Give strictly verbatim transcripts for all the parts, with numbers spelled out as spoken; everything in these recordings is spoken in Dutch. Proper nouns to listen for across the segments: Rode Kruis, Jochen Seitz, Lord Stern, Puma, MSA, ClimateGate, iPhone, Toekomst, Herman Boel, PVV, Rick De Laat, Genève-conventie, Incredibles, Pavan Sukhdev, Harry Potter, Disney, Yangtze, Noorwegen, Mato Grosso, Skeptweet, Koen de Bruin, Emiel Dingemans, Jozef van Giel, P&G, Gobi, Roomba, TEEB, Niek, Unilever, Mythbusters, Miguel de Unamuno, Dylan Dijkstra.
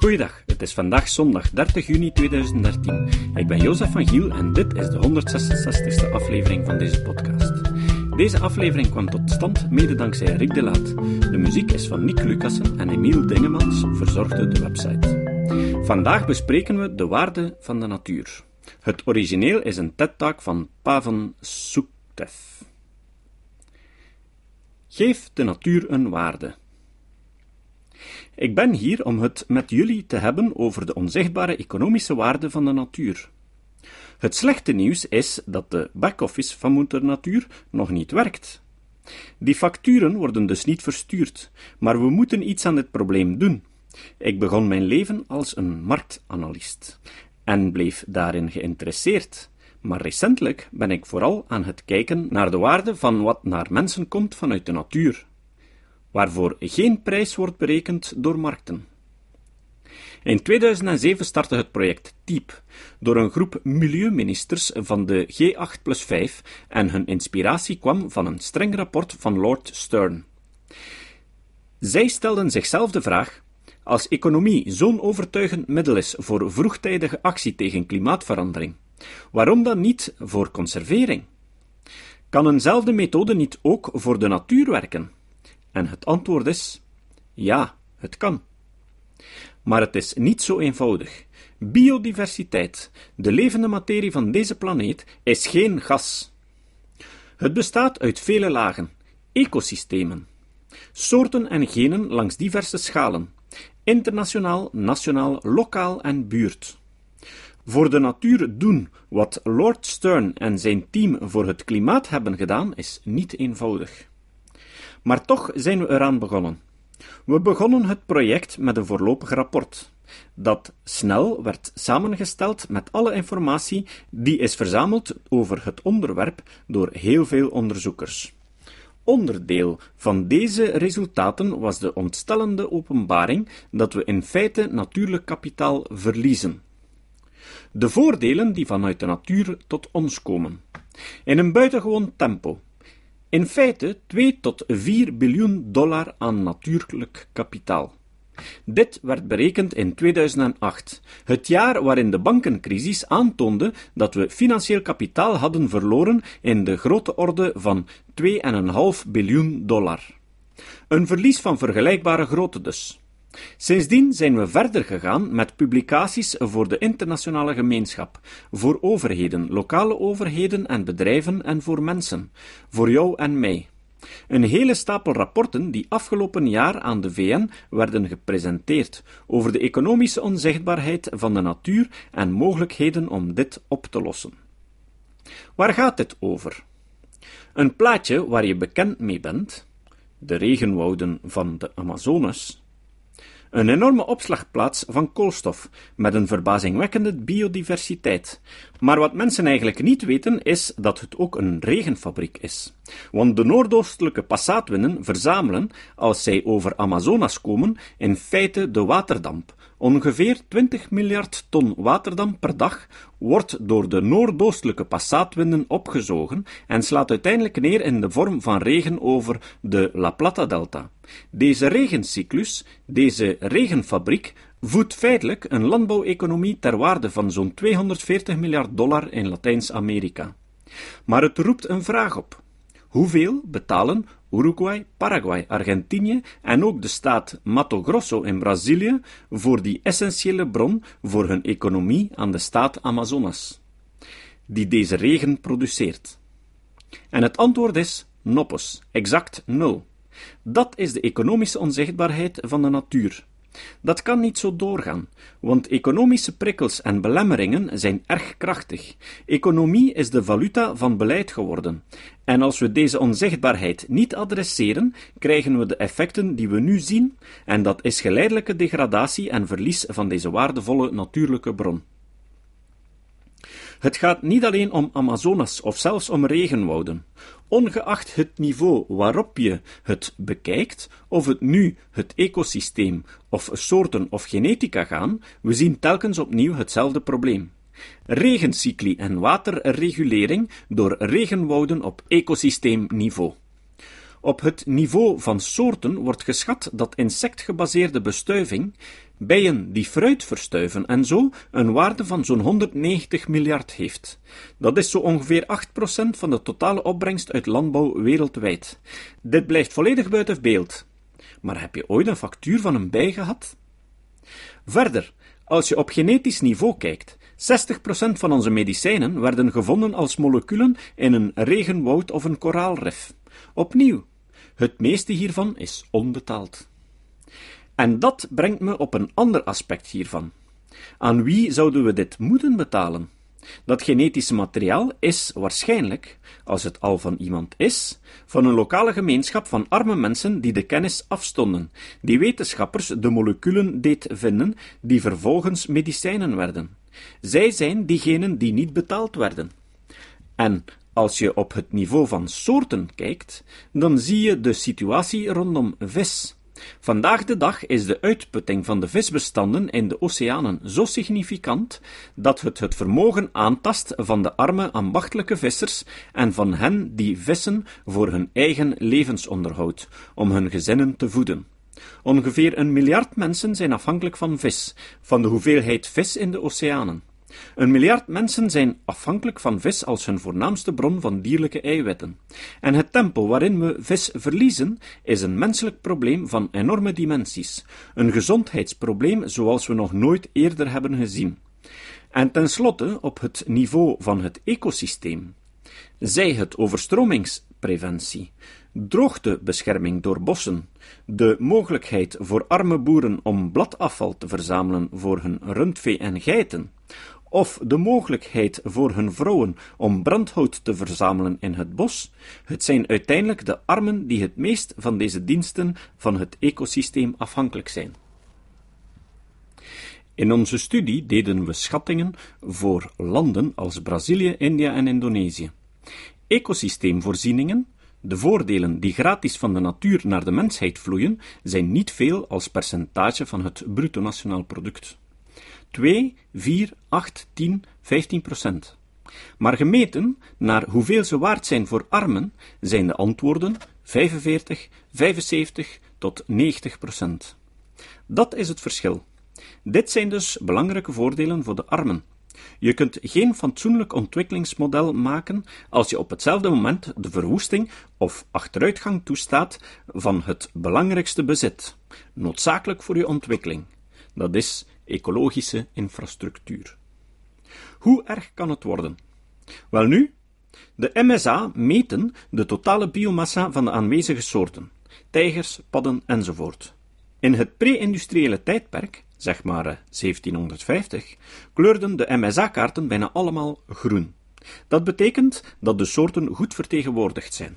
Goeiedag, het is vandaag zondag dertig juni tweeduizend dertien. Ik ben Jozef van Giel en dit is de honderdzesenzestigste aflevering van deze podcast. Deze aflevering kwam tot stand mede dankzij Rick De Laat. De muziek is van Nick Lucassen en Emiel Dingemans, verzorgde de website. Vandaag bespreken we de waarde van de natuur. Het origineel is een TED-talk van Pavan Sukhdev. Geef de natuur een waarde. Ik ben hier om het met jullie te hebben over de onzichtbare economische waarde van de natuur. Het slechte nieuws is dat de back-office van Moeder Natuur nog niet werkt. Die facturen worden dus niet verstuurd, maar we moeten iets aan dit probleem doen. Ik begon mijn leven als een marktanalist en bleef daarin geïnteresseerd, maar recentelijk ben ik vooral aan het kijken naar de waarde van wat naar mensen komt vanuit de natuur, waarvoor geen prijs wordt berekend door markten. In tweeduizend zeven startte het project TEEB door een groep milieuministers van de G acht plus vijf en hun inspiratie kwam van een streng rapport van Lord Stern. Zij stelden zichzelf de vraag: als economie zo'n overtuigend middel is voor vroegtijdige actie tegen klimaatverandering, waarom dan niet voor conservering? Kan eenzelfde methode niet ook voor de natuur werken? En het antwoord is: ja, het kan. Maar het is niet zo eenvoudig. Biodiversiteit, de levende materie van deze planeet, is geen gas. Het bestaat uit vele lagen, ecosystemen, soorten en genen langs diverse schalen, internationaal, nationaal, lokaal en buurt. Voor de natuur doen wat Lord Stern en zijn team voor het klimaat hebben gedaan, is niet eenvoudig. Maar toch zijn we eraan begonnen. We begonnen het project met een voorlopig rapport, dat snel werd samengesteld met alle informatie die is verzameld over het onderwerp door heel veel onderzoekers. Onderdeel van deze resultaten was de ontstellende openbaring dat we in feite natuurlijk kapitaal verliezen. De voordelen die vanuit de natuur tot ons komen. In een buitengewoon tempo. In feite twee tot vier biljoen dollar aan natuurlijk kapitaal. Dit werd berekend in tweeduizend acht, het jaar waarin de bankencrisis aantoonde dat we financieel kapitaal hadden verloren in de grote orde van twee komma vijf biljoen dollar. Een verlies van vergelijkbare grootte dus. Sindsdien zijn we verder gegaan met publicaties voor de internationale gemeenschap, voor overheden, lokale overheden en bedrijven en voor mensen, voor jou en mij. Een hele stapel rapporten die afgelopen jaar aan de V N werden gepresenteerd over de economische onzichtbaarheid van de natuur en mogelijkheden om dit op te lossen. Waar gaat dit over? Een plaatje waar je bekend mee bent, de regenwouden van de Amazones, een enorme opslagplaats van koolstof, met een verbazingwekkende biodiversiteit. Maar wat mensen eigenlijk niet weten, is dat het ook een regenfabriek is. Want de noordoostelijke passaatwinden verzamelen, als zij over Amazonas komen, in feite de waterdamp. Ongeveer twintig miljard ton waterdamp per dag wordt door de noordoostelijke passaatwinden opgezogen en slaat uiteindelijk neer in de vorm van regen over de La Plata-delta. Deze regencyclus, deze regenfabriek, voedt feitelijk een landbouweconomie ter waarde van zo'n tweehonderdveertig miljard dollar in Latijns-Amerika. Maar het roept een vraag op. Hoeveel betalen Uruguay, Paraguay, Argentinië en ook de staat Mato Grosso in Brazilië voor die essentiële bron voor hun economie aan de staat Amazonas, die deze regen produceert? En het antwoord is noppos, exact nul. Dat is de economische onzichtbaarheid van de natuur. Dat kan niet zo doorgaan, want economische prikkels en belemmeringen zijn erg krachtig. Economie is de valuta van beleid geworden. En als we deze onzichtbaarheid niet adresseren, krijgen we de effecten die we nu zien, en dat is geleidelijke degradatie en verlies van deze waardevolle natuurlijke bron. Het gaat niet alleen om Amazonas of zelfs om regenwouden. Ongeacht het niveau waarop je het bekijkt, of het nu het ecosysteem of soorten of genetica gaan, we zien telkens opnieuw hetzelfde probleem. Regencycli en waterregulering door regenwouden op ecosysteemniveau. Op het niveau van soorten wordt geschat dat insectgebaseerde bestuiving, bijen die fruit verstuiven en zo, een waarde van zo'n honderdnegentig miljard heeft. Dat is zo ongeveer acht procent van de totale opbrengst uit landbouw wereldwijd. Dit blijft volledig buiten beeld. Maar heb je ooit een factuur van een bij gehad? Verder, als je op genetisch niveau kijkt, zestig procent van onze medicijnen werden gevonden als moleculen in een regenwoud of een koraalrif. Opnieuw, het meeste hiervan is onbetaald. En dat brengt me op een ander aspect hiervan. Aan wie zouden we dit moeten betalen? Dat genetische materiaal is waarschijnlijk, als het al van iemand is, van een lokale gemeenschap van arme mensen die de kennis afstonden, die wetenschappers de moleculen deed vinden, die vervolgens medicijnen werden. Zij zijn diegenen die niet betaald werden. En als je op het niveau van soorten kijkt, dan zie je de situatie rondom vis. Vandaag de dag is de uitputting van de visbestanden in de oceanen zo significant dat het het vermogen aantast van de arme ambachtelijke vissers en van hen die vissen voor hun eigen levensonderhoud, om hun gezinnen te voeden. Ongeveer een miljard mensen zijn afhankelijk van vis, van de hoeveelheid vis in de oceanen. Een miljard mensen zijn afhankelijk van vis als hun voornaamste bron van dierlijke eiwitten. En het tempo waarin we vis verliezen is een menselijk probleem van enorme dimensies. Een gezondheidsprobleem zoals we nog nooit eerder hebben gezien. En tenslotte op het niveau van het ecosysteem. Zij het overstromingspreventie, droogtebescherming door bossen, de mogelijkheid voor arme boeren om bladafval te verzamelen voor hun rundvee en geiten, of de mogelijkheid voor hun vrouwen om brandhout te verzamelen in het bos, het zijn uiteindelijk de armen die het meest van deze diensten van het ecosysteem afhankelijk zijn. In onze studie deden we schattingen voor landen als Brazilië, India en Indonesië. Ecosysteemvoorzieningen, de voordelen die gratis van de natuur naar de mensheid vloeien, zijn niet veel als percentage van het bruto nationaal product. twee, vier, acht, tien, vijftien procent. Maar gemeten naar hoeveel ze waard zijn voor armen, zijn de antwoorden vijfenveertig, vijfenzeventig tot negentig procent. Dat is het verschil. Dit zijn dus belangrijke voordelen voor de armen. Je kunt geen fatsoenlijk ontwikkelingsmodel maken als je op hetzelfde moment de verwoesting of achteruitgang toestaat van het belangrijkste bezit, noodzakelijk voor je ontwikkeling. Dat is ecologische infrastructuur. Hoe erg kan het worden? Welnu, de M S A meten de totale biomassa van de aanwezige soorten, tijgers, padden enzovoort. In het pre-industriële tijdperk, zeg maar zeventienhonderdvijftig, kleurden de M S A-kaarten bijna allemaal groen. Dat betekent dat de soorten goed vertegenwoordigd zijn.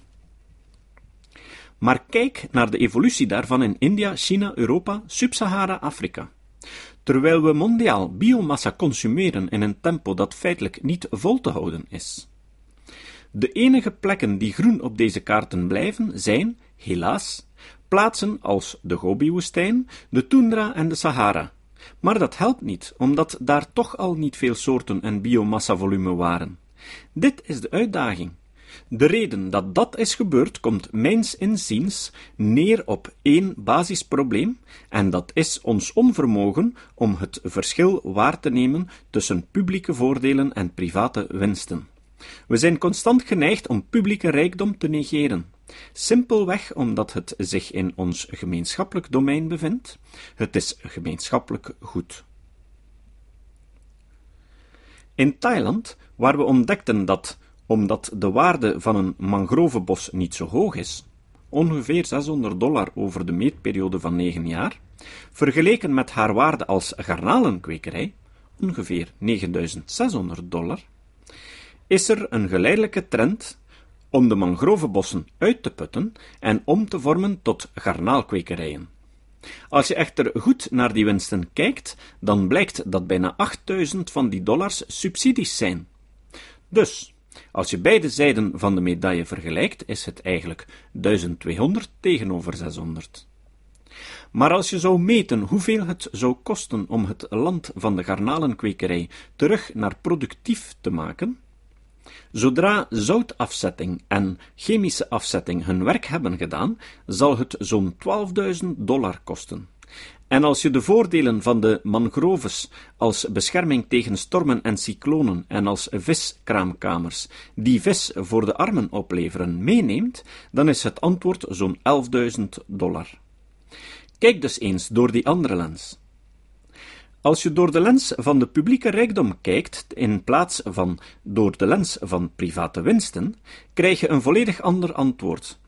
Maar kijk naar de evolutie daarvan in India, China, Europa, Sub-Sahara, Afrika. Terwijl we mondiaal biomassa consumeren in een tempo dat feitelijk niet vol te houden is. De enige plekken die groen op deze kaarten blijven zijn, helaas, plaatsen als de Gobi-woestijn, de tundra en de Sahara. Maar dat helpt niet, omdat daar toch al niet veel soorten en biomassavolume waren. Dit is de uitdaging. De reden dat dat is gebeurd komt mijns inziens neer op één basisprobleem, en dat is ons onvermogen om het verschil waar te nemen tussen publieke voordelen en private winsten. We zijn constant geneigd om publieke rijkdom te negeren. Simpelweg omdat het zich in ons gemeenschappelijk domein bevindt. Het is gemeenschappelijk goed. In Thailand, waar we ontdekten dat, omdat de waarde van een mangrovenbos niet zo hoog is, ongeveer zeshonderd dollar over de meetperiode van negen jaar, vergeleken met haar waarde als garnalenkwekerij, ongeveer negenduizend zeshonderd dollar, is er een geleidelijke trend om de mangrovenbossen uit te putten en om te vormen tot garnaalkwekerijen. Als je echter goed naar die winsten kijkt, dan blijkt dat bijna achtduizend van die dollars subsidies zijn. Dus, als je beide zijden van de medaille vergelijkt, is het eigenlijk duizend tweehonderd tegenover zeshonderd. Maar als je zou meten hoeveel het zou kosten om het land van de garnaalenkwekerij terug naar productief te maken, Zodra zoutafzetting en chemische afzetting hun werk hebben gedaan, zal het zo'n twaalfduizend dollar kosten. En als je de voordelen van de mangroves als bescherming tegen stormen en cyclonen en als viskraamkamers die vis voor de armen opleveren meeneemt, dan is het antwoord zo'n elfduizend dollar. Kijk dus eens door die andere lens. Als je door de lens van de publieke rijkdom kijkt, in plaats van door de lens van private winsten, krijg je een volledig ander antwoord.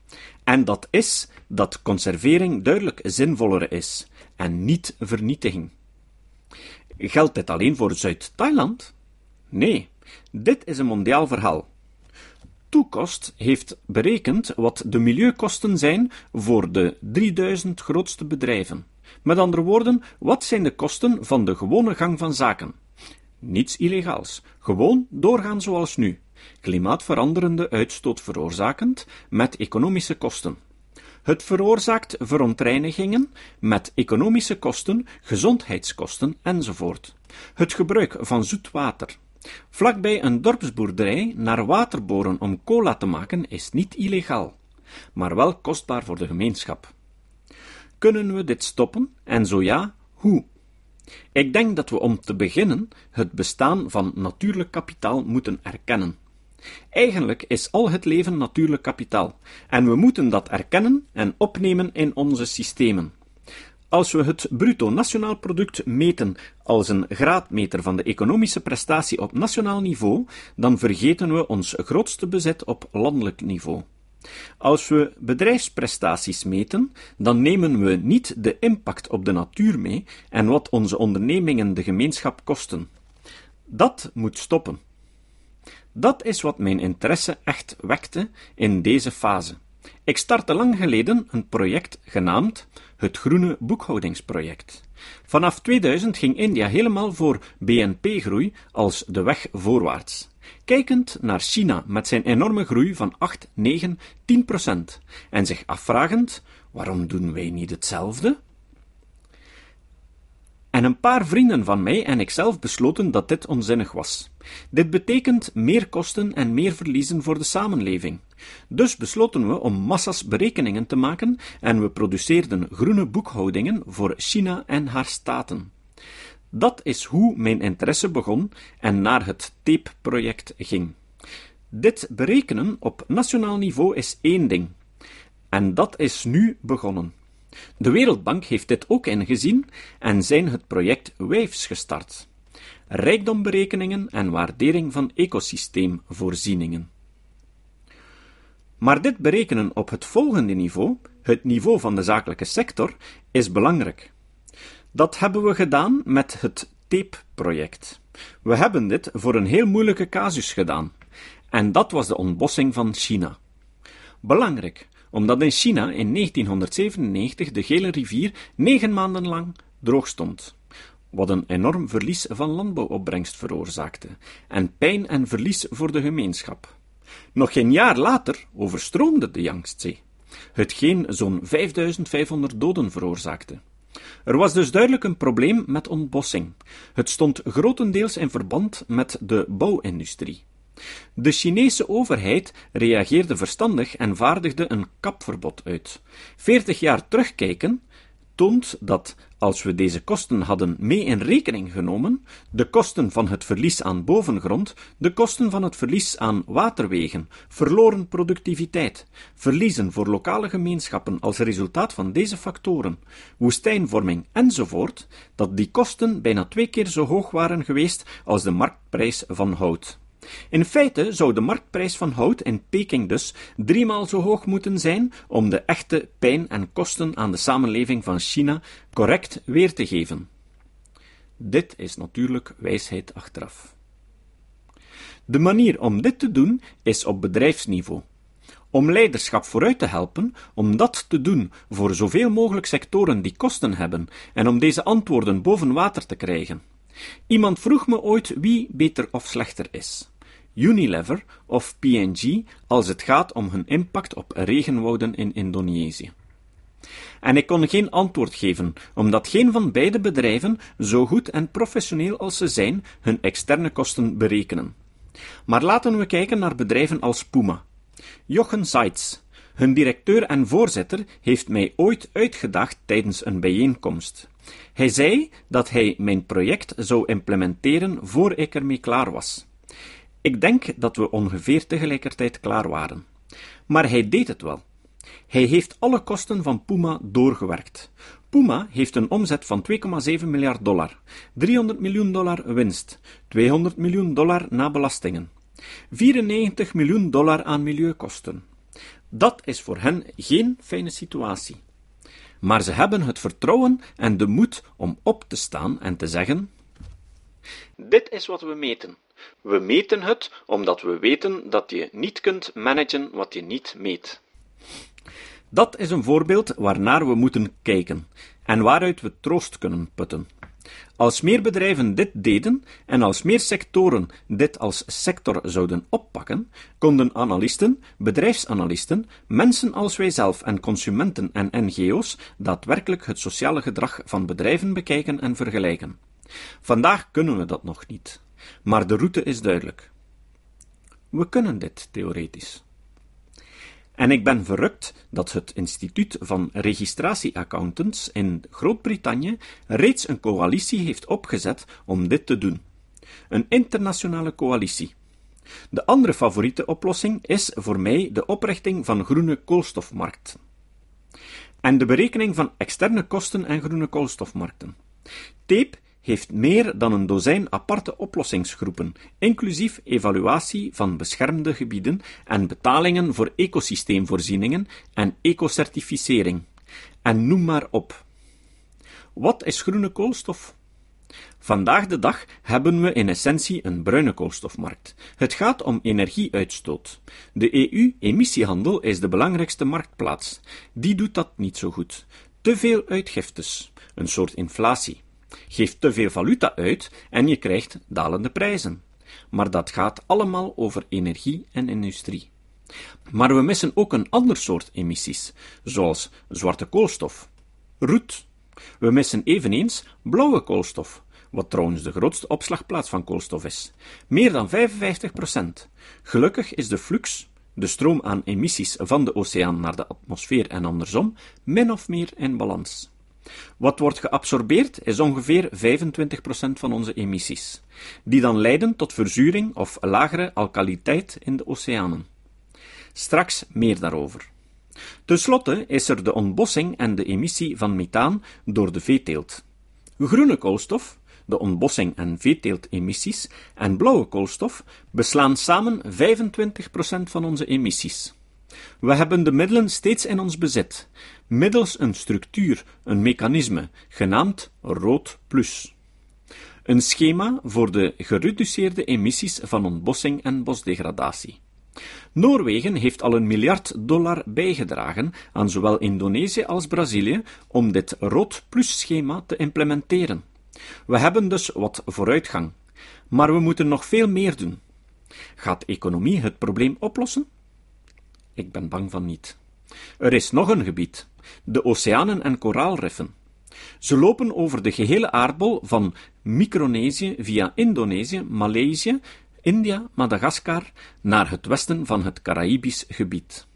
En dat is dat conservering duidelijk zinvoller is, en niet vernietiging. Geldt dit alleen voor Zuid-Thailand? Nee, dit is een mondiaal verhaal. Toekomst heeft berekend wat de milieukosten zijn voor de drieduizend grootste bedrijven. Met andere woorden, wat zijn de kosten van de gewone gang van zaken? Niets illegaals, gewoon doorgaan zoals nu, klimaatveranderende uitstoot veroorzakend met economische kosten. Het veroorzaakt verontreinigingen met economische kosten, gezondheidskosten enzovoort. Het gebruik van zoet water. Vlakbij een dorpsboerderij naar water boren om cola te maken is niet illegaal, maar wel kostbaar voor de gemeenschap. Kunnen we dit stoppen? En zo ja, hoe? Ik denk dat we om te beginnen het bestaan van natuurlijk kapitaal moeten erkennen. Eigenlijk is al het leven natuurlijk kapitaal, en we moeten dat erkennen en opnemen in onze systemen. Als we het bruto nationaal product meten als een graadmeter van de economische prestatie op nationaal niveau, dan vergeten we ons grootste bezit op landelijk niveau. Als we bedrijfsprestaties meten, dan nemen we niet de impact op de natuur mee en wat onze ondernemingen de gemeenschap kosten. Dat moet stoppen. Dat is wat mijn interesse echt wekte in deze fase. Ik startte lang geleden een project genaamd het Groene Boekhoudingsproject. Vanaf tweeduizend ging India helemaal voor B N P-groei als de weg voorwaarts. Kijkend naar China met zijn enorme groei van acht, negen, tien procent en zich afvragend, waarom doen wij niet hetzelfde? En een paar vrienden van mij en ikzelf besloten dat dit onzinnig was. Dit betekent meer kosten en meer verliezen voor de samenleving. Dus besloten we om massas berekeningen te maken en we produceerden groene boekhoudingen voor China en haar staten. Dat is hoe mijn interesse begon en naar het TEEB-project ging. Dit berekenen op nationaal niveau is één ding. En dat is nu begonnen. De Wereldbank heeft dit ook ingezien en zijn het project WAVES gestart. Rijkdomberekeningen en waardering van ecosysteemvoorzieningen. Maar dit berekenen op het volgende niveau, het niveau van de zakelijke sector, is belangrijk. Dat hebben we gedaan met het TEEB-project. We hebben dit voor een heel moeilijke casus gedaan. En dat was de ontbossing van China. Belangrijk, omdat in China in negentienhonderdzevenennegentig de Gele Rivier negen maanden lang droog stond. Wat een enorm verlies van landbouwopbrengst veroorzaakte. En pijn en verlies voor de gemeenschap. Nog geen jaar later overstroomde de Yangtze, hetgeen zo'n vijfduizend vijfhonderd doden veroorzaakte. Er was dus duidelijk een probleem met ontbossing. Het stond grotendeels in verband met de bouwindustrie. De Chinese overheid reageerde verstandig en vaardigde een kapverbod uit. Veertig jaar terugkijken toont dat, als we deze kosten hadden mee in rekening genomen, de kosten van het verlies aan bovengrond, de kosten van het verlies aan waterwegen, verloren productiviteit, verliezen voor lokale gemeenschappen als resultaat van deze factoren, woestijnvorming enzovoort, dat die kosten bijna twee keer zo hoog waren geweest als de marktprijs van hout. In feite zou de marktprijs van hout in Peking dus driemaal zo hoog moeten zijn om de echte pijn en kosten aan de samenleving van China correct weer te geven. Dit is natuurlijk wijsheid achteraf. De manier om dit te doen is op bedrijfsniveau. Om leiderschap vooruit te helpen, om dat te doen voor zoveel mogelijk sectoren die kosten hebben en om deze antwoorden boven water te krijgen. Iemand vroeg me ooit wie beter of slechter is, Unilever of P en G, als het gaat om hun impact op regenwouden in Indonesië. En ik kon geen antwoord geven, omdat geen van beide bedrijven, zo goed en professioneel als ze zijn, hun externe kosten berekenen. Maar laten we kijken naar bedrijven als Puma. Jochen Seitz, hun directeur en voorzitter, heeft mij ooit uitgedaagd tijdens een bijeenkomst. Hij zei dat hij mijn project zou implementeren voor ik ermee klaar was. Ik denk dat we ongeveer tegelijkertijd klaar waren. Maar hij deed het wel. Hij heeft alle kosten van Puma doorgewerkt. Puma heeft een omzet van twee komma zeven miljard dollar, driehonderd miljoen dollar winst, tweehonderd miljoen dollar na belastingen, vierennegentig miljoen dollar aan milieukosten. Dat is voor hen geen fijne situatie. Maar ze hebben het vertrouwen en de moed om op te staan en te zeggen: dit is wat we meten. We meten het omdat we weten dat je niet kunt managen wat je niet meet. Dat is een voorbeeld waarnaar we moeten kijken en waaruit we troost kunnen putten. Als meer bedrijven dit deden en als meer sectoren dit als sector zouden oppakken, konden analisten, bedrijfsanalisten, mensen als wijzelf en consumenten en N G O's daadwerkelijk het sociale gedrag van bedrijven bekijken en vergelijken. Vandaag kunnen we dat nog niet, maar de route is duidelijk. We kunnen dit theoretisch. En ik ben verrukt dat het Instituut van Registratieaccountants in Groot-Brittannië reeds een coalitie heeft opgezet om dit te doen. Een internationale coalitie. De andere favoriete oplossing is voor mij de oprichting van groene koolstofmarkten. En de berekening van externe kosten en groene koolstofmarkten. TEEB heeft meer dan een dozijn aparte oplossingsgroepen, inclusief evaluatie van beschermde gebieden en betalingen voor ecosysteemvoorzieningen en ecocertificering. En noem maar op. Wat is groene koolstof? Vandaag de dag hebben we in essentie een bruine koolstofmarkt. Het gaat om energieuitstoot. De E U-emissiehandel is de belangrijkste marktplaats. Die doet dat niet zo goed. Te veel uitgiftes, een soort inflatie. Geef te veel valuta uit en je krijgt dalende prijzen. Maar dat gaat allemaal over energie en industrie. Maar we missen ook een ander soort emissies, zoals zwarte koolstof, roet. We missen eveneens blauwe koolstof, wat trouwens de grootste opslagplaats van koolstof is. Meer dan vijfenvijftig procent. Gelukkig is de flux, de stroom aan emissies van de oceaan naar de atmosfeer en andersom, min of meer in balans. Wat wordt geabsorbeerd is ongeveer vijfentwintig procent van onze emissies, die dan leiden tot verzuring of lagere alkaliteit in de oceanen. Straks meer daarover. Ten slotte is er de ontbossing en de emissie van methaan door de veeteelt. Groene koolstof, de ontbossing en veeteeltemissies, en blauwe koolstof beslaan samen vijfentwintig procent van onze emissies. We hebben de middelen steeds in ons bezit, middels een structuur, een mechanisme, genaamd Rood Plus. Een schema voor de gereduceerde emissies van ontbossing en bosdegradatie. Noorwegen heeft al een miljard dollar bijgedragen aan zowel Indonesië als Brazilië om dit Rood Plus schema te implementeren. We hebben dus wat vooruitgang, maar we moeten nog veel meer doen. Gaat economie het probleem oplossen? Ik ben bang van niet. Er is nog een gebied, de oceanen en koraalriffen. Ze lopen over de gehele aardbol van Micronesië via Indonesië, Maleisië, India, Madagaskar, naar het westen van het Caraïbisch gebied.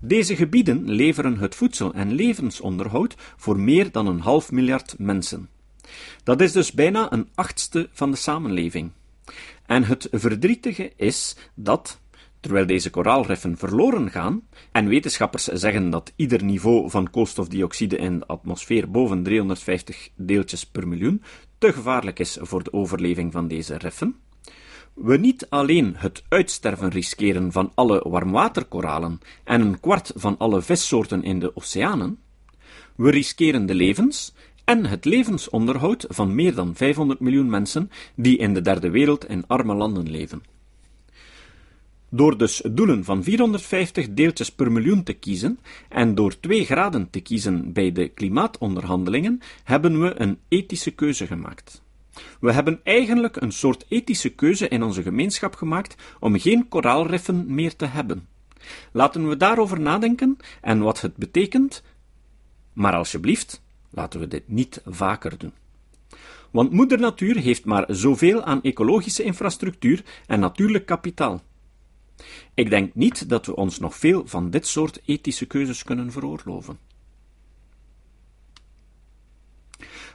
Deze gebieden leveren het voedsel en levensonderhoud voor meer dan een half miljard mensen. Dat is dus bijna een achtste van de samenleving. En het verdrietige is dat, terwijl deze koraalriffen verloren gaan, en wetenschappers zeggen dat ieder niveau van koolstofdioxide in de atmosfeer boven driehonderdvijftig deeltjes per miljoen te gevaarlijk is voor de overleving van deze riffen, we niet alleen het uitsterven riskeren van alle warmwaterkoralen en een kwart van alle vissoorten in de oceanen, we riskeren de levens en het levensonderhoud van meer dan vijfhonderd miljoen mensen die in de derde wereld in arme landen leven. Door dus doelen van vierhonderdvijftig deeltjes per miljoen te kiezen en door twee graden te kiezen bij de klimaatonderhandelingen, hebben we een ethische keuze gemaakt. We hebben eigenlijk een soort ethische keuze in onze gemeenschap gemaakt om geen koraalriffen meer te hebben. Laten we daarover nadenken en wat het betekent, maar alsjeblieft, laten we dit niet vaker doen. Want moeder natuur heeft maar zoveel aan ecologische infrastructuur en natuurlijk kapitaal. Ik denk niet dat we ons nog veel van dit soort ethische keuzes kunnen veroorloven.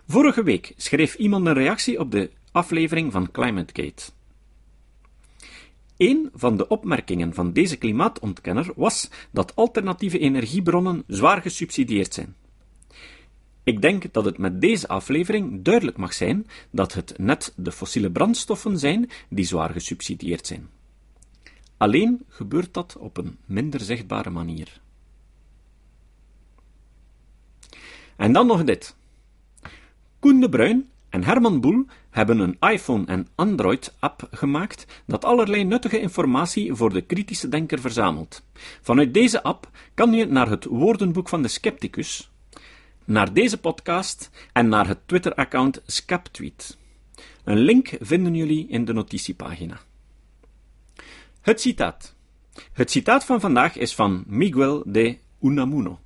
Vorige week schreef iemand een reactie op de aflevering van ClimateGate. Een van de opmerkingen van deze klimaatontkenner was dat alternatieve energiebronnen zwaar gesubsidieerd zijn. Ik denk dat het met deze aflevering duidelijk mag zijn dat het net de fossiele brandstoffen zijn die zwaar gesubsidieerd zijn. Alleen gebeurt dat op een minder zichtbare manier. En dan nog dit. Koen de Bruin en Herman Boel hebben een iPhone- en Android-app gemaakt dat allerlei nuttige informatie voor de kritische denker verzamelt. Vanuit deze app kan je naar het woordenboek van de scepticus, naar deze podcast en naar het Twitter-account Skeptweet. Een link vinden jullie in de notitiepagina. Het citaat. Het citaat van vandaag is van Miguel de Unamuno.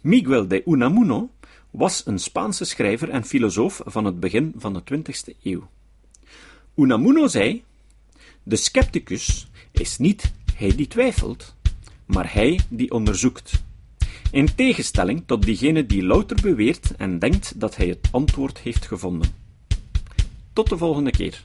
Miguel de Unamuno was een Spaanse schrijver en filosoof van het begin van de twintigste eeuw. Unamuno zei: de scepticus is niet hij die twijfelt, maar hij die onderzoekt. In tegenstelling tot diegene die louter beweert en denkt dat hij het antwoord heeft gevonden. Tot de volgende keer.